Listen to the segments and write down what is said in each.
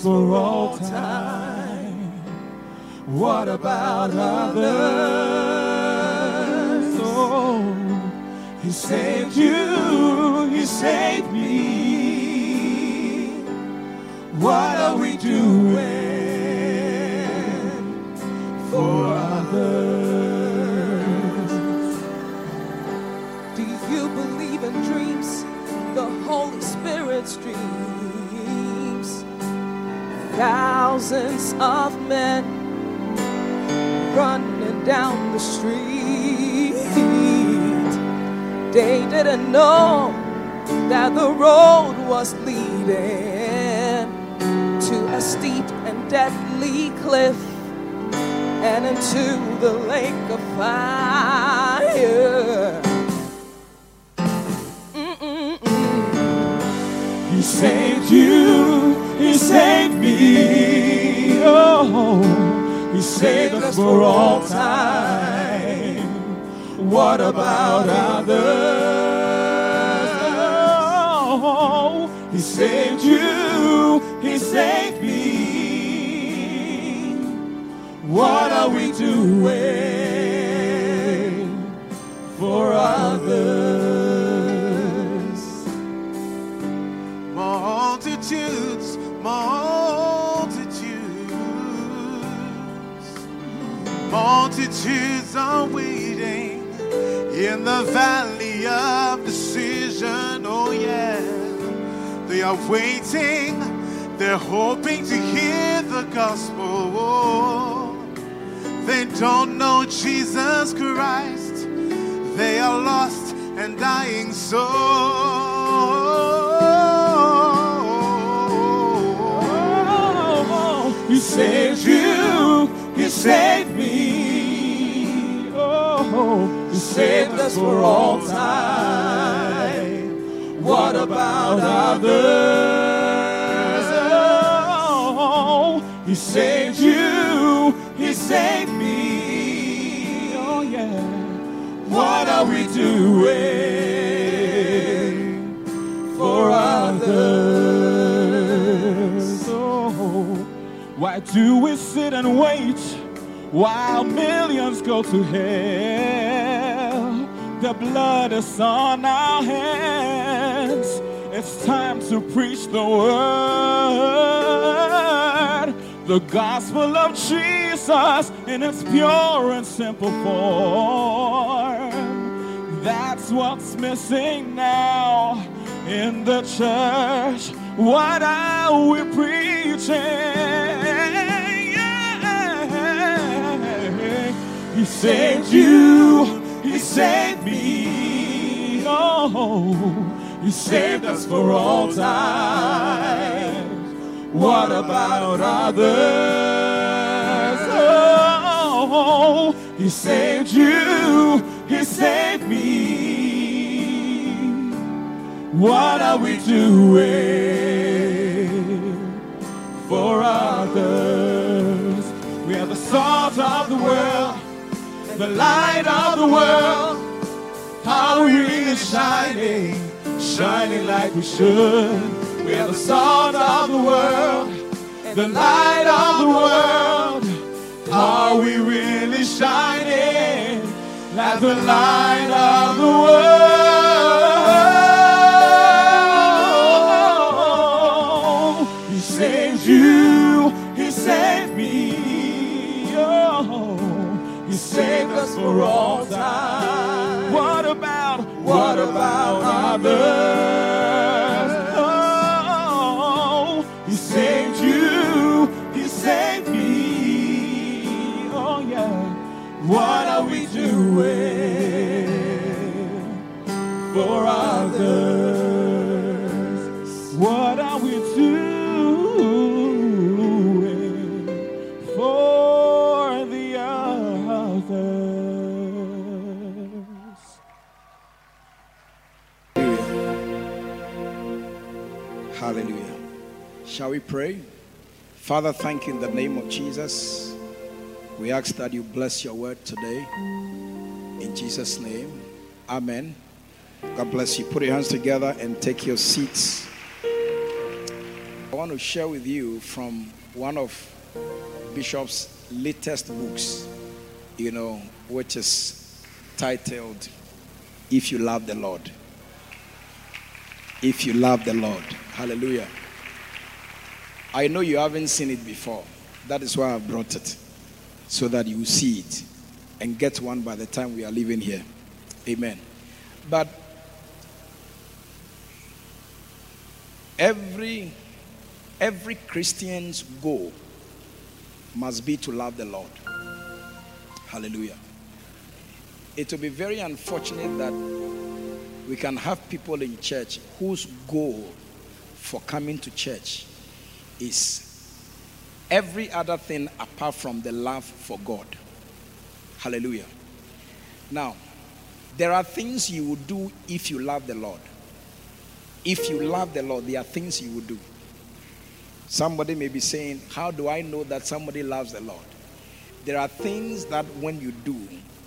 For all time, what about others? Oh, He saved you, He saved me. What are we doing for others? Do you believe in dreams? The Holy Spirit's dreams. Thousands of men running down the street. They didn't know that the road was leading to a steep and deadly cliff and into the lake of fire. He saved you. He saved me, oh, He saved us for all time. What about others? He saved you, He saved me. What are we doing for others? Multitudes are waiting in the valley of decision. Oh yeah, they are waiting, they're hoping to hear the gospel. Oh, they don't know Jesus Christ, they are lost and dying souls. He saved you, He saved me, oh, He saved us for all time. What about others? Oh, He saved you, He saved me, oh yeah. What are we doing for others? Oh, why do we sit and wait while millions go to hell? The blood is on our hands. It's time to preach the word, the gospel of Jesus in its pure and simple form. That's what's missing now in the church. What are we preaching? He saved you, He saved me, oh, He saved us for all time. What about others? Oh, He saved you, He saved me. What are we doing for others? We are the salt of the world, the light of the world. How we really shining, shining like we should. We are the salt of the world, the light of the world. How we really shining like the light of the world. He saved you, He saved me, oh. He saved us for all time. What about What about others? Oh, He saved you, He saved me. Oh yeah. What are we doing for others? What are we doing for the others? Hallelujah. Shall we pray? Father, thank you in the name of Jesus. We ask that you bless your word today. In Jesus' name, amen. God bless you. Put your hands together and take your seats. I want to share with you from one of Bishop's latest books, which is titled, If You Love the Lord. If You Love the Lord. Hallelujah. I know you haven't seen it before. That is why I brought it, so that you see it and get one by the time we are leaving here. Amen. But every Christian's goal must be to love the Lord. Hallelujah. It will be very unfortunate that we can have people in church whose goal for coming to church is every other thing apart from the love for God. Hallelujah. Now, there are things you will do if you love the Lord. If you love the Lord, there are things you will do. Somebody may be saying, how do I know that somebody loves the Lord? There are things that when you do,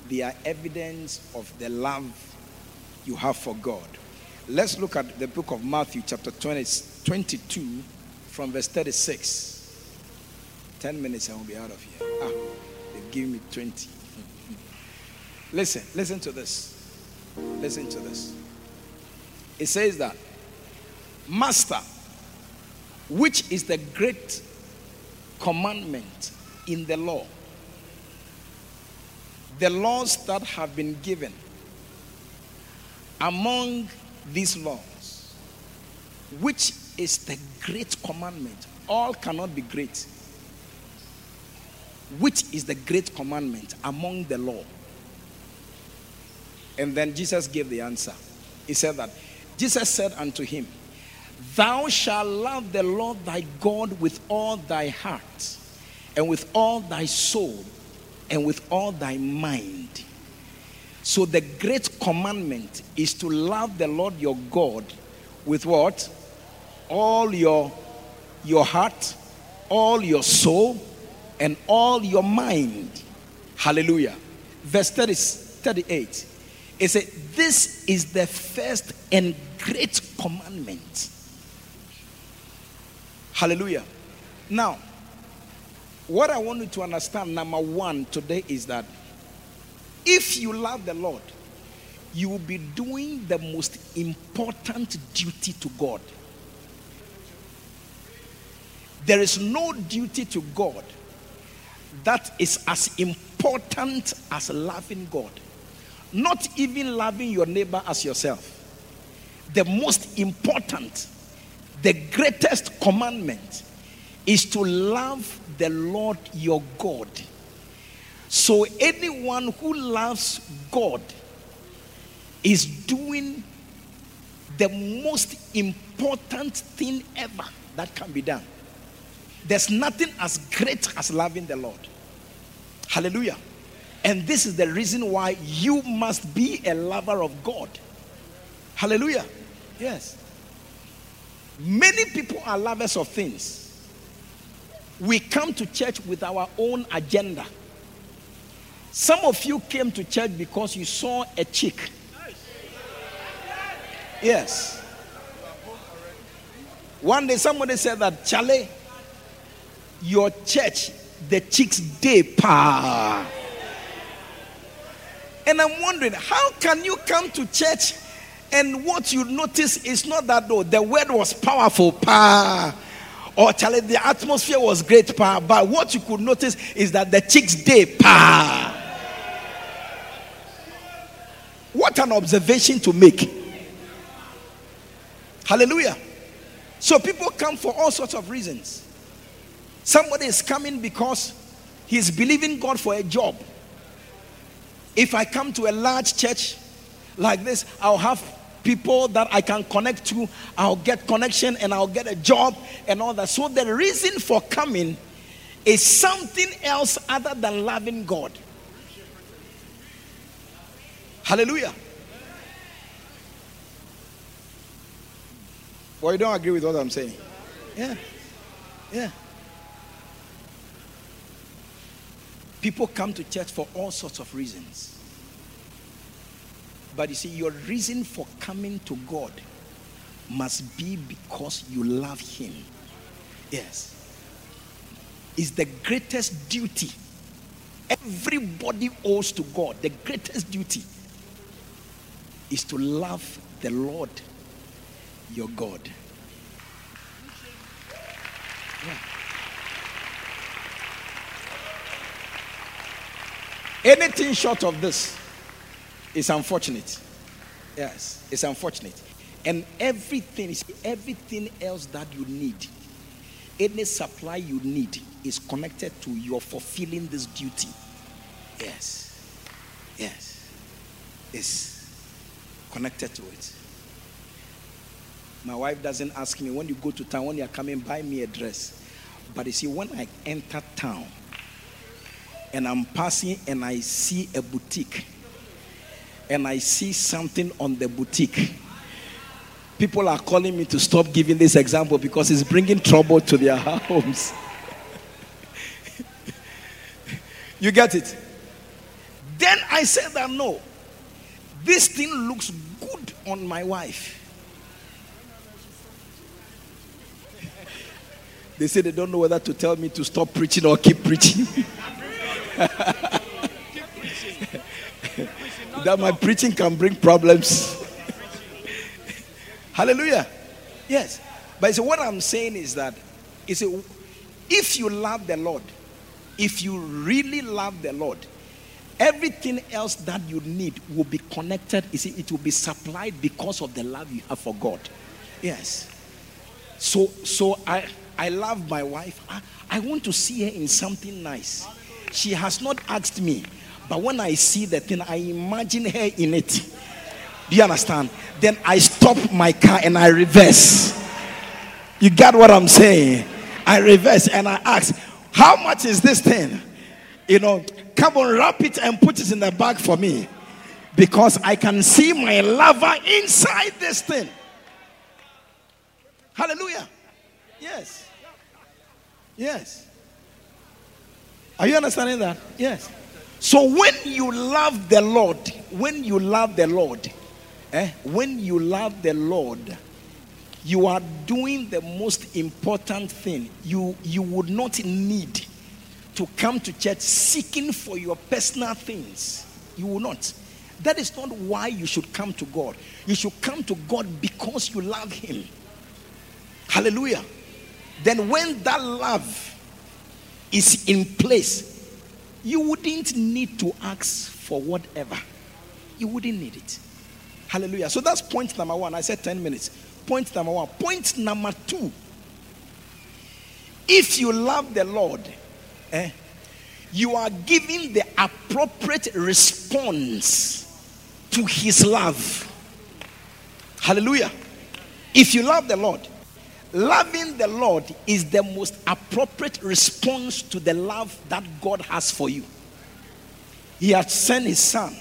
they are evidence of the love you have for God. Let's look at the book of Matthew chapter 22 from verse 36. 10 minutes and we'll be out of here. They've given me 20. Listen to this. Listen to this. It says that, Master, which is the great commandment in the law? The laws that have been given. Among these laws, which is the great commandment? All cannot be great. Which is the great commandment among the law? And then Jesus gave the answer. He said that, Jesus said unto him, Thou shalt love the Lord thy God with all thy heart, and with all thy soul, and with all thy mind. So the great commandment is to love the Lord your God with what? All your heart, all your soul, and all your mind. Hallelujah. Verse 38. It says, this is the first and great commandment. Hallelujah. Now, what I want you to understand, number one today, is that if you love the Lord, you will be doing the most important duty to God. There is no duty to God that is as important as loving God. Not even loving your neighbor as yourself. The most important, the greatest commandment is to love the Lord your God. So anyone who loves God is doing the most important thing ever that can be done. There's nothing as great as loving the Lord. Hallelujah. And this is the reason why you must be a lover of God. Hallelujah. Yes. Many people are lovers of things. We come to church with our own agenda. Some of you came to church because you saw a chick. Yes. One day somebody said that, Charlie, your church, the chicks day pa. And I'm wondering, how can you come to church and what you notice is not that though the word was powerful pa, or the atmosphere was great pa, but what you could notice is that the chicks day pa. What What an observation to make. Hallelujah. So people come for all sorts of reasons. Somebody is coming because he's believing God for a job. If I come to a large church like this, I'll have people that I can connect to. I'll get connection and I'll get a job and all that. So the reason for coming is something else other than loving God. Hallelujah. Well, you don't agree with what I'm saying? Yeah. Yeah. People come to church for all sorts of reasons. But you see, your reason for coming to God must be because you love Him. Yes. It's the greatest duty everybody owes to God. The greatest duty is to love the Lord your God. Yeah. Anything short of this is unfortunate. Yes, it's unfortunate. And everything else that you need, any supply you need, is connected to your fulfilling this duty. Yes. Yes. It's connected to it. My wife doesn't ask me, when you go to town, when you are coming, buy me a dress. But you see, when I enter town and I'm passing and I see a boutique and I see something on the boutique, people are calling me to stop giving this example because it's bringing trouble to their homes. You get it? Then I said that no, this thing looks good on my wife. They say they don't know whether to tell me to stop preaching or keep preaching. That my preaching can bring problems. Hallelujah. Yes. But so what I'm saying is that if you love the Lord, if you really love the Lord, everything else that you need will be connected. It will be supplied because of the love you have for God. Yes. So I love my wife. I want to see her in something nice. She has not asked me, but when I see the thing, I imagine her in it. Do you understand? Then I stop my car and I reverse. You got what I'm saying? I reverse and I ask, how much is this thing? Come on, wrap it and put it in the bag for me, because I can see my lover inside this thing. Hallelujah. Yes. Yes. Are you understanding that? Yes. So when you love the Lord, you are doing the most important thing. You would not need to come to church seeking for your personal things. You will not. That is not why you should come to God. You should come to God because you love Him. Hallelujah. Then when that love is in place, you wouldn't need to ask for whatever. You wouldn't need it. Hallelujah. So that's point number one. I said 10 minutes. Point number one. Point number two. If you love the Lord, you are giving the appropriate response to His love. Hallelujah. If you love the Lord, loving the Lord is the most appropriate response to the love that God has for you. He has sent His Son,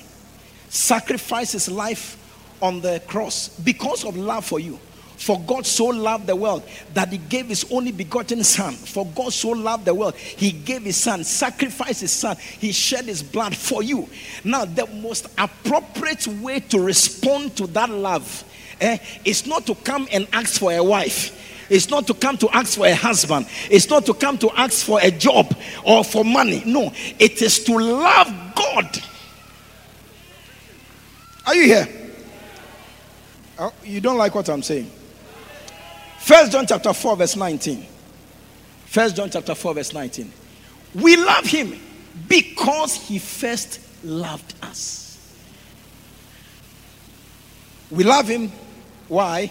sacrificed His life on the cross because of love for you. For God so loved the world that He gave His only begotten Son. For God so loved the world, He gave His Son, sacrificed His Son, He shed His blood for you. Now, the most appropriate way to respond to that love is not to come and ask for a wife. It's not to come to ask for a husband. It's not to come to ask for a job or for money. No, it is to love God. Are you here? You don't like what I'm saying. 1 John chapter 4 verse 19. 1 John chapter 4 verse 19. We love Him because He first loved us. We love him. Why?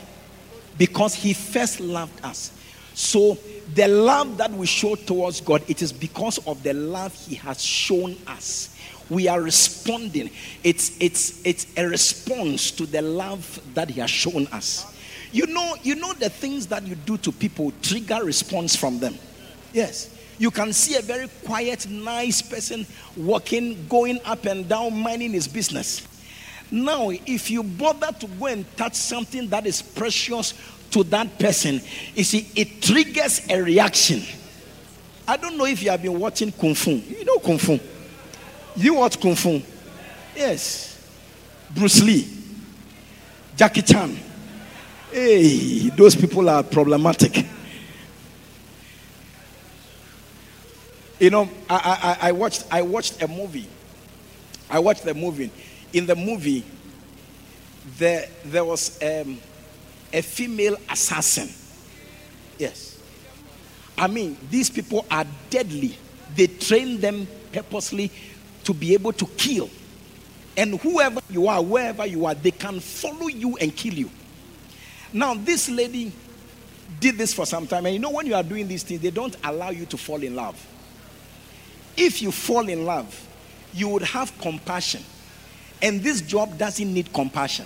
Because he first loved us. So the love that we show towards God, it is because of the love he has shown us. We are responding. It's a response to the love that he has shown us. You know the things that you do to people trigger response from them. Yes. You can see a very quiet, nice person walking, going up and down, minding his business. Now, if you bother to go and touch something that is precious to that person, you see, it triggers a reaction. I don't know if you have been watching Kung Fu. You know Kung Fu. You watch Kung Fu. Yes. Bruce Lee. Jackie Chan. Hey, those people are problematic. You know, I watched a movie. I watched the movie. In the movie, there was a female assassin. Yes. I mean, these people are deadly. They train them purposely to be able to kill. And whoever you are, wherever you are, they can follow you and kill you. Now, this lady did this for some time. And you know, when you are doing these things, they don't allow you to fall in love. If you fall in love, you would have compassion. And this job doesn't need compassion.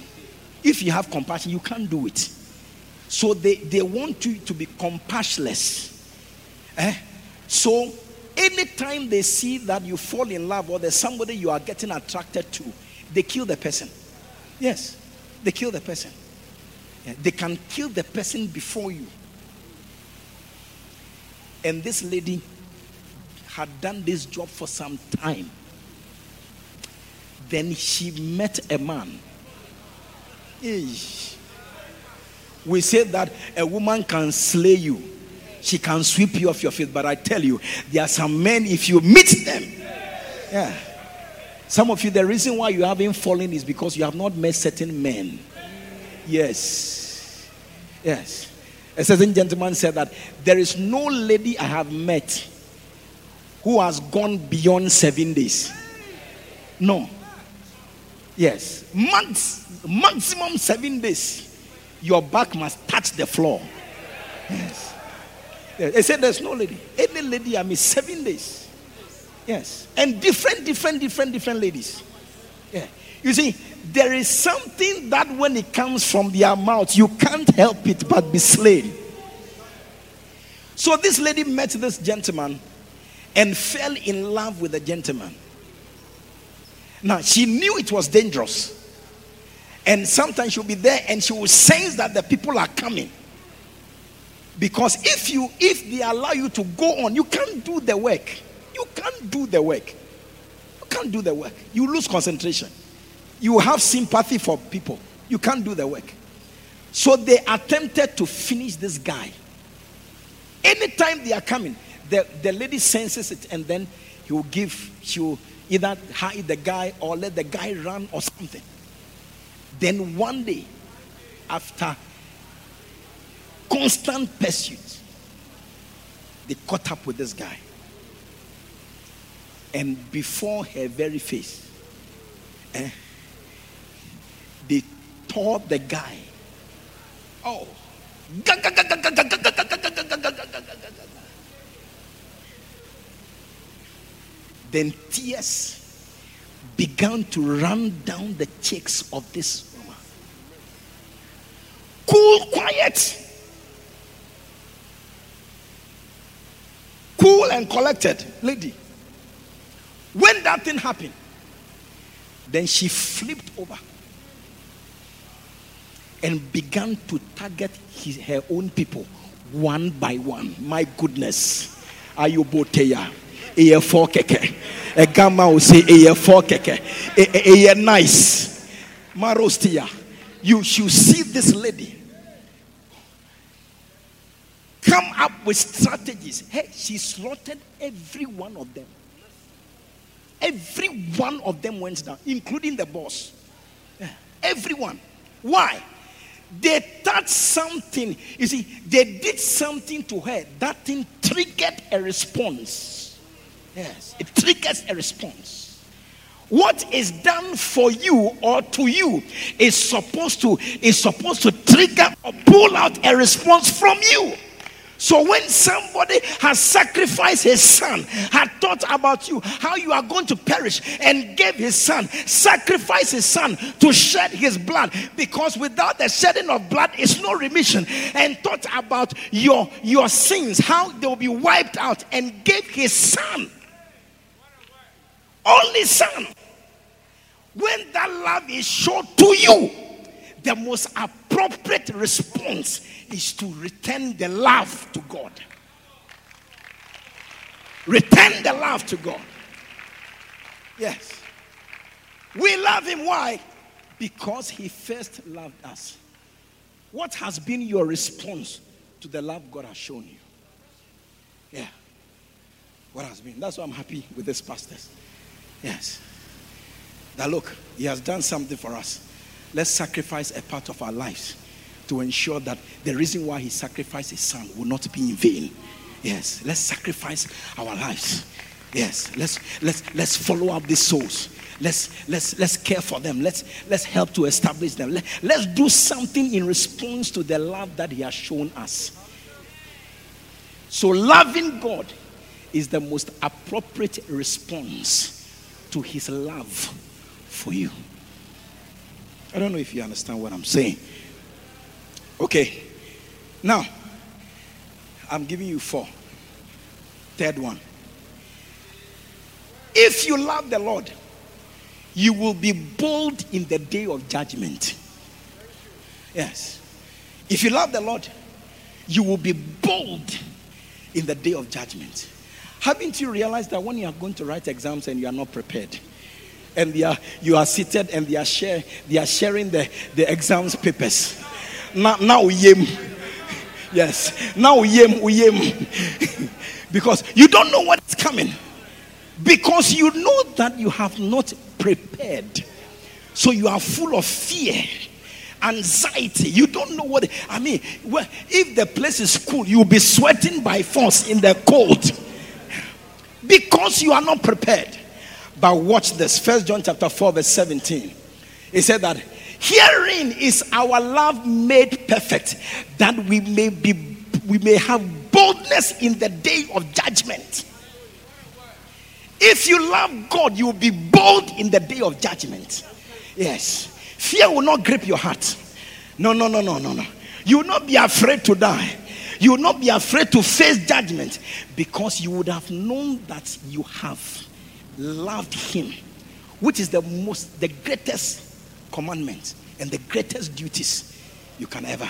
If you have compassion, you can't do it. So they want you to be compassionless. So anytime they see that you fall in love or there's somebody you are getting attracted to, they kill the person. Yes, they kill the person. Yeah, they can kill the person before you. And this lady had done this job for some time. Then she met a man. We say that a woman can slay you. She can sweep you off your feet. But I tell you, there are some men, if you meet them. Yeah. Some of you, the reason why you haven't fallen is because you have not met certain men. Yes. Yes. A certain gentleman said that there is no lady I have met who has gone beyond 7 days. No. Yes. Months, maximum 7 days. Your back must touch the floor. Yes. Yes. I said there's no lady. Any lady, I mean 7 days. Yes. And different ladies. Yeah. You see, there is something that when it comes from their mouth, you can't help it but be slain. So this lady met this gentleman and fell in love with the gentleman. Now, she knew it was dangerous. And sometimes she'll be there and she will sense that the people are coming. Because if they allow you to go on, you can't do the work. You can't do the work. You can't do the work. You lose concentration. You have sympathy for people. You can't do the work. So they attempted to finish this guy. Anytime they are coming, the lady senses it and then she'll either hide the guy or let the guy run or something. Then one day, after constant pursuit, they caught up with this guy. And before her very face, they tore the guy. Oh. Then tears began to run down the cheeks of this woman. Cool, quiet. Cool and collected lady. When that thing happened, then she flipped over and began to target her own people one by one. My goodness. Ayoboteya. A4 keke. A gamma will say A4 keke. A nice. Marostia. You should see this lady come up with strategies. Hey, she slaughtered every one of them. Every one of them went down, including the boss. Yeah. Everyone. Why? They touched something. You see, they did something to her. That thing triggered a response. Yes, it triggers a response. What is done for you or to you is supposed to trigger or pull out a response from you. So when somebody has sacrificed his son, had thought about you, how you are going to perish, and gave his son, sacrificed his son to shed his blood, because without the shedding of blood is no remission, and thought about your sins, how they will be wiped out, and gave his son, only son. When that love is shown to you, the most appropriate response is to return the love to God. Return the love to God. Yes. We love him. Why? Because he first loved us. What has been your response to the love God has shown you? Yeah. What has been? That's why I'm happy with these pastors. Yes. Now look, he has done something for us. Let's sacrifice a part of our lives to ensure that the reason why he sacrificed his son will not be in vain. Yes, let's sacrifice our lives. Yes, let's follow up these souls. Let's care for them. Let's help to establish them. Let's do something in response to the love that he has shown us. So loving God is the most appropriate response to his love for you. I don't know if you understand what I'm saying. Okay. Now, I'm giving you four. Third one. If you love the Lord, you will be bold in the day of judgment. Yes. If you love the Lord, you will be bold in the day of judgment. Haven't you realized that when you are going to write exams and you are not prepared, and you are seated and they are sharing the exams papers. Now yem. Yes. Now yem. Because you don't know what's coming. Because you know that you have not prepared. So you are full of fear, anxiety. You don't know what I mean. Well, if the place is cool, you'll be sweating by force in the cold. Because you are not prepared. But watch this. 1 John chapter 4 verse 17. It said that herein is our love made perfect, that we may have boldness in the day of judgment. If you love God, you will be bold in the day of judgment. Yes. Fear will not grip your heart. No. You will not be afraid to die. You will not be afraid to face judgment, because you would have known that you have loved him, which is the greatest commandment and the greatest duties you can ever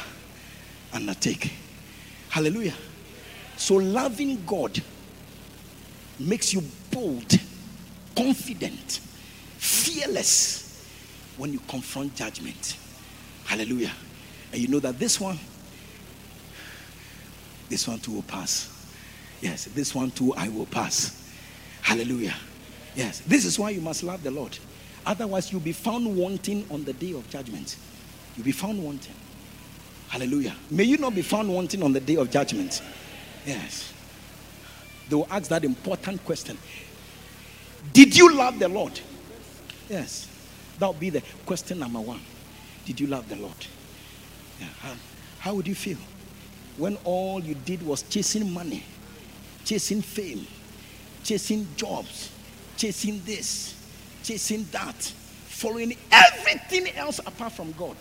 undertake. Hallelujah. So loving God makes you bold, confident, fearless when you confront judgment. Hallelujah. And you know that this one too will pass. Yes, this one too I will pass. Hallelujah. Yes, this is why you must love the Lord. Otherwise, you'll be found wanting on the day of judgment. You'll be found wanting. Hallelujah. May you not be found wanting on the day of judgment. Yes. They will ask that important question. Did you love the Lord? Yes. That will be the question number one. Did you love the Lord? Yeah. How would you feel when all you did was chasing money, chasing fame, chasing jobs, chasing this, chasing that, following everything else apart from God,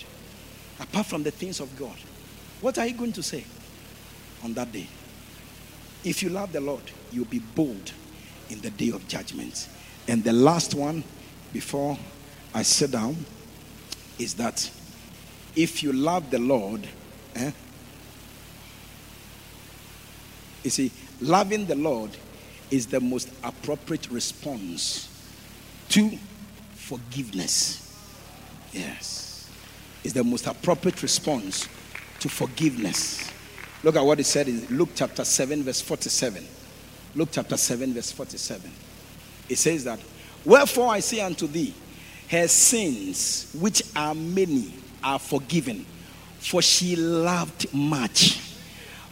apart from the things of God? What are you going to say on that day? If you love the Lord, you'll be bold in the day of judgment. And the last one, before I sit down, is that if you love the Lord, you see, loving the Lord is the most appropriate response to forgiveness. Yes. It's the most appropriate response to forgiveness. Look at what it said in Luke chapter 7 verse 47. Luke chapter 7 verse 47. It says that, wherefore I say unto thee, her sins which are many are forgiven, for she loved much.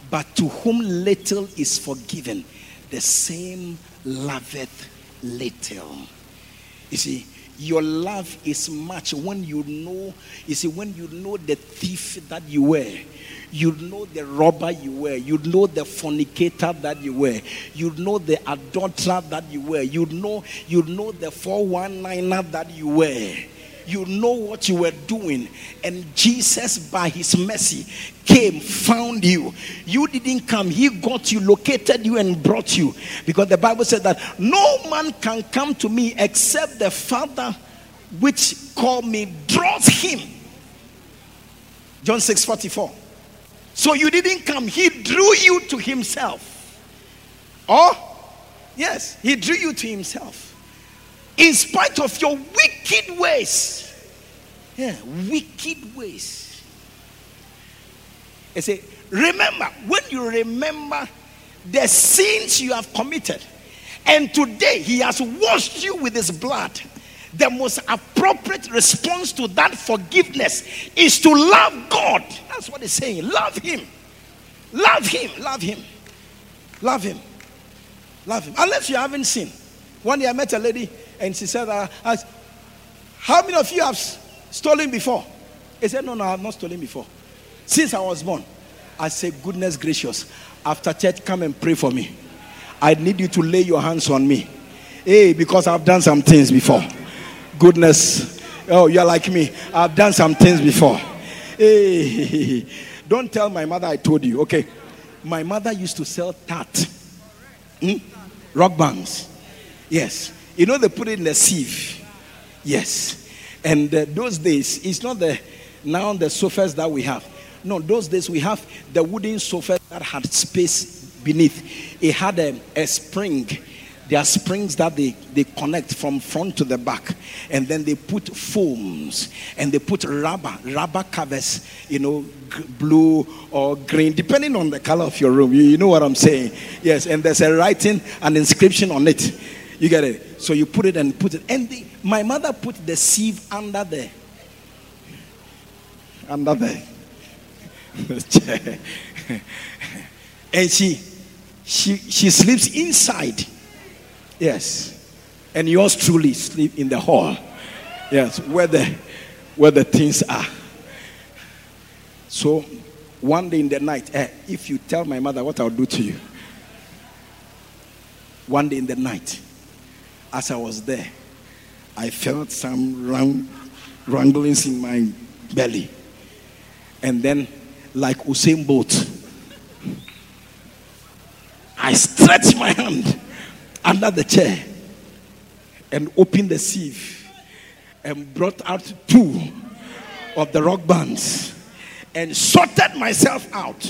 But to whom little is forgiven, the same loveth little. You see, Your love is much when you know, you see, when you know the thief that you were, you know the robber you were, you know the fornicator that you were, you know the adulterer that you were, you know the 419er that you were. You know what you were doing, and Jesus, by his mercy, came, found you. You didn't come, he got you, located you, and brought you. Because the Bible said that no man can come to me except the Father which called me draws him. John 6:44. So you didn't come, he drew you to himself. Oh, yes, he drew you to himself. In spite of your wicked ways. Yeah, wicked ways. They say, remember, when you remember the sins you have committed, and today he has washed you with his blood, the most appropriate response to that forgiveness is to love God. That's what he's saying. Love him. Love him. Love him. Love him. Love him. Unless you haven't sinned. One day I met a lady, and she said, how many of you have stolen before? I said, no, I have not stolen before. Since I was born. I said, goodness gracious, after church, come and pray for me. I need you to lay your hands on me. Hey, because I've done some things before. Goodness. Oh, you're like me. I've done some things before. Hey, don't tell my mother I told you. Okay. My mother used to sell tat. Rock bands. Yes. You know, they put it in the sieve. Yes. And those days, it's not the sofas that we have. No, those days we have the wooden sofa that had space beneath. It had a spring. There are springs that they connect from front to the back. And then they put foams. And they put rubber covers, you know, blue or green, depending on the color of your room. You know what I'm saying? Yes. And there's a writing, an inscription on it. You get it? So you put it and put it. And my mother put the sieve under there. Under there. And she sleeps inside. Yes. And yours truly sleep in the hall. Yes. Where the things are. So one day in the night, if you tell my mother what I'll do to you. One day in the night. As I was there, I felt some rumblings in my belly. And then, like Usain Bolt, I stretched my hand under the chair and opened the sieve and brought out two of the rock bands and sorted myself out.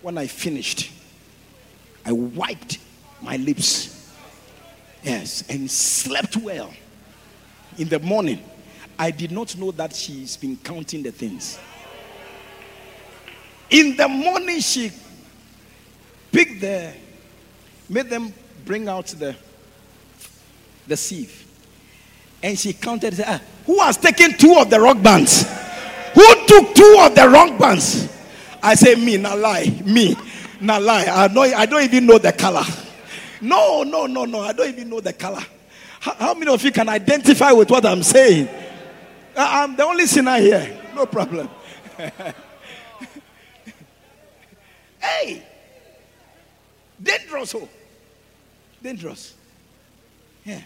When I finished, I wiped my lips, yes, and slept well. In the morning, I did not know that she's been counting the things. In the morning, she made them bring out the sieve, and she counted. Said, who has taken two of the rock bands? Who took two of the rock bands? I say, me, not lie, me, not lie. I don't even know the color. No. I don't even know the color. How many of you can identify with what I'm saying? I'm the only sinner here. No problem. Hey! Dangerous. Dangerous. Yeah.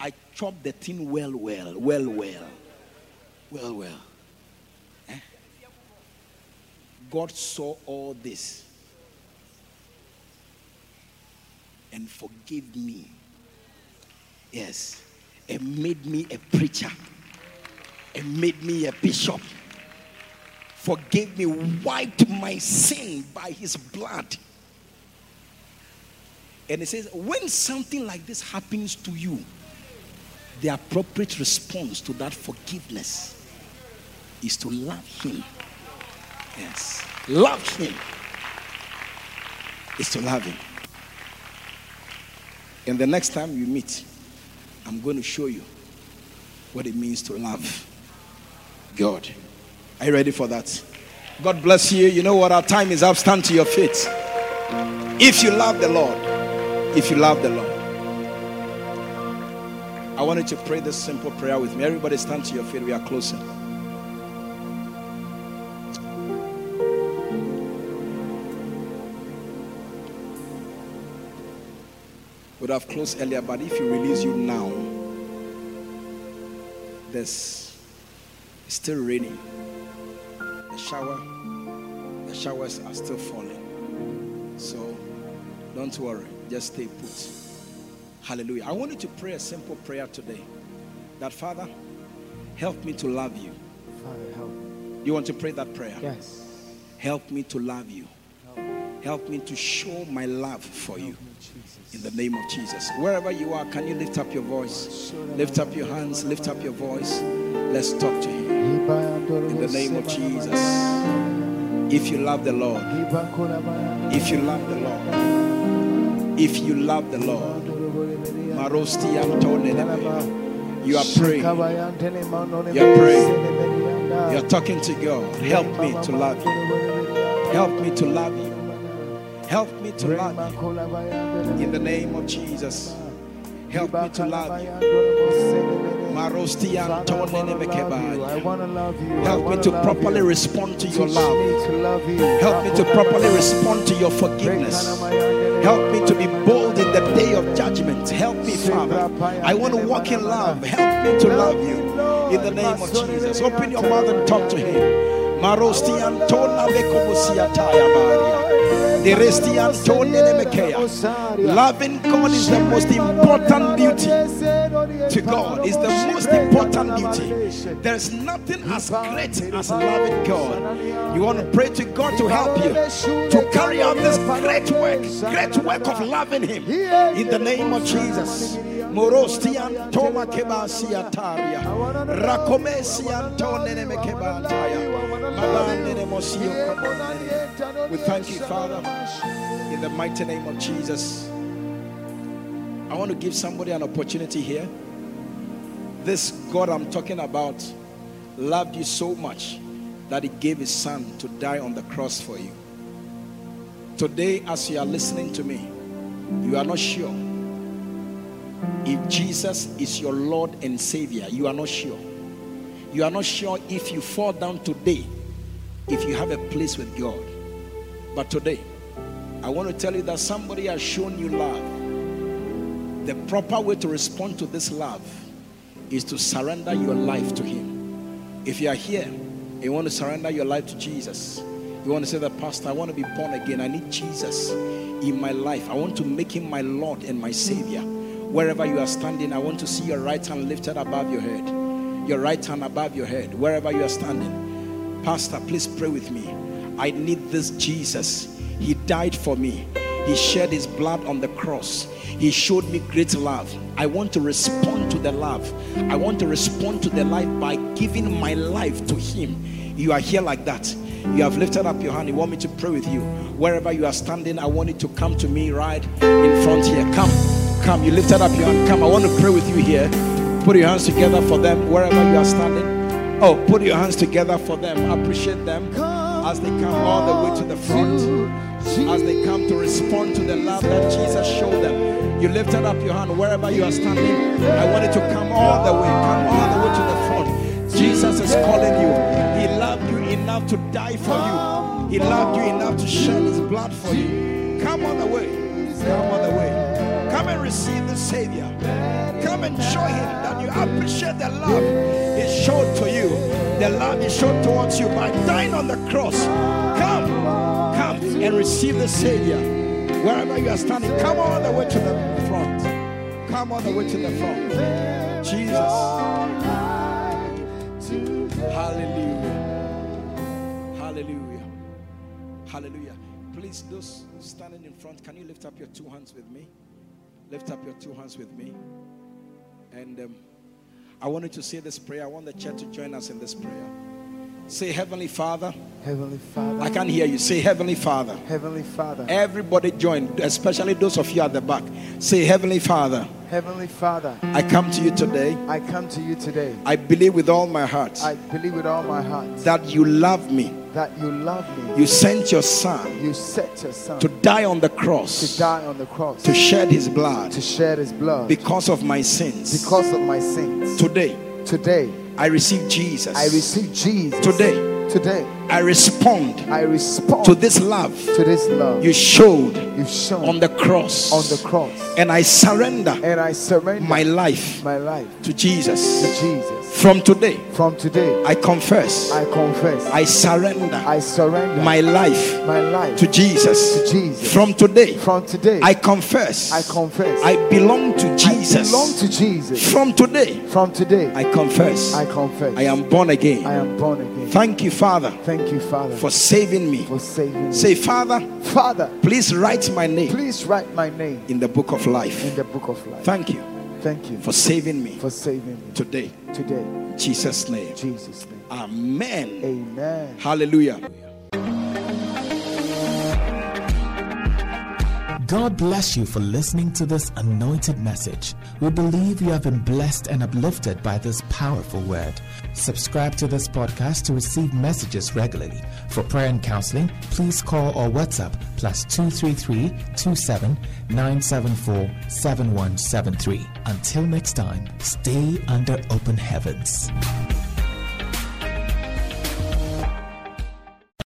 I chopped the thing well. Eh? God saw all this. And forgave me. Yes. And made me a preacher. And made me a bishop. Forgave me. Wiped my sin by his blood. And it says, when something like this happens to you, the appropriate response to that forgiveness is to love him. Yes. Love him. Is to love him. And the next time you meet, I'm going to show you what it means to love God. Are you ready for that? God bless you. You know what? Our time is up. Stand to your feet. If you love the Lord. If you love the Lord. I want you to pray this simple prayer with me. Everybody stand to your feet. We are closing. Would have closed earlier, but if you release you now, there's still raining. The showers are still falling. So don't worry, just stay put. Hallelujah. I want you to pray a simple prayer today. That Father, help me to love you. Father, help me. You want to pray that prayer? Yes. Help me to love you. Help me to show my love for you. In the name of Jesus. Wherever you are, can you lift up your voice? Lift up your hands, lift up your voice. Let's talk to him. In the name of Jesus. If you love the Lord, if you love the Lord, if you love the Lord, you are praying. You are praying. You are talking to God. Help me to love you. Help me to love you. Help me to love you. In the name of Jesus. Help me to love you. Help me to properly respond to your love. Help me to properly respond to your forgiveness. Help me to be bold in the day of judgment. Help me, Father. I want to walk in love. Help me to love you. In the name of Jesus. Open your mouth and talk to him. Loving God is the most important duty. To God is the most important duty. There is nothing as great as loving God. You want to pray to God to help you to carry out this great work of loving Him. In the name of Jesus. Morostian Toma Kebasia Taria Rakomesian Tonene Kebataya. We thank you, Father, in the mighty name of Jesus. I want to give somebody an opportunity here. This God I'm talking about loved you so much that He gave His Son to die on the cross for you. Today, as you are listening to me, you are not sure if Jesus is your Lord and Savior. You are not sure. You are not sure if you fall down today, if you have a place with God. But today, I want to tell you that somebody has shown you love. The proper way to respond to this love is to surrender your life to Him. If you are here and you want to surrender your life to Jesus, you want to say that, Pastor, I want to be born again. I need Jesus in my life. I want to make Him my Lord and my Savior. Wherever you are standing, I want to see your right hand lifted above your head. Your right hand above your head. Wherever you are standing. Pastor, please pray with me. I need this Jesus. He died for me. He shed His blood on the cross. He showed me great love. I want to respond to the love. I want to respond to the life by giving my life to Him. You are here like that. You have lifted up your hand. You want me to pray with you. Wherever you are standing, I want you to come to me right in front here. Come. Come, you lifted up your hand. Come, I want to pray with you here. Put your hands together for them wherever you are standing. Oh, put your hands together for them. Appreciate them as they come all the way to the front, as they come to respond to the love that Jesus showed them. You lifted up your hand wherever you are standing. I want you to come all the way. Come all the way to the front. Jesus is calling you. He loved you enough to die for you. He loved you enough to shed His blood for you. Come all the way. Come all the way. Come and receive the Savior. Come and show Him that you appreciate the love He showed to you. The love He showed towards you by dying on the cross. Come and receive the Savior. Wherever you are standing, come all the way to the front. Come all the way to the front. Jesus. Hallelujah. Hallelujah. Hallelujah. Please, those standing in front, can you lift up your two hands with me? Lift up your two hands with me. And I want you to say this prayer. I want the church to join us in this prayer. Say, Heavenly Father. Heavenly Father. I can't hear you. Say, Heavenly Father. Heavenly Father. Everybody join, especially those of you at the back. Say, Heavenly Father. Heavenly Father. I come to you today. I come to you today. I believe with all my heart. I believe with all my heart. That you love me. that you love me. You sent your son. You sent your son to die on the cross. To die on the cross. To shed his blood. To shed his blood. Because of my sins. Because of my sins. Today. Today. I receive Jesus. I receive Jesus. Today. Today, I respond to this love. To this love you showed. You've shown on the cross. On the cross, and I surrender. And I surrender my life to Jesus. To Jesus. From today, I confess. I surrender my life to Jesus. To Jesus. From today, I confess. I belong to Jesus. From today, I confess. I am born again. Thank you, Father, for saving me. Say, Father, please write my name in the book of life. Thank you for saving me today. Jesus name. Amen. Hallelujah. God bless you for listening to this anointed message. We believe you have been blessed and uplifted by this powerful word. Subscribe to this podcast to receive messages regularly. For prayer and counseling, please call or WhatsApp +233 27 974 7173. Until next time, stay under open heavens.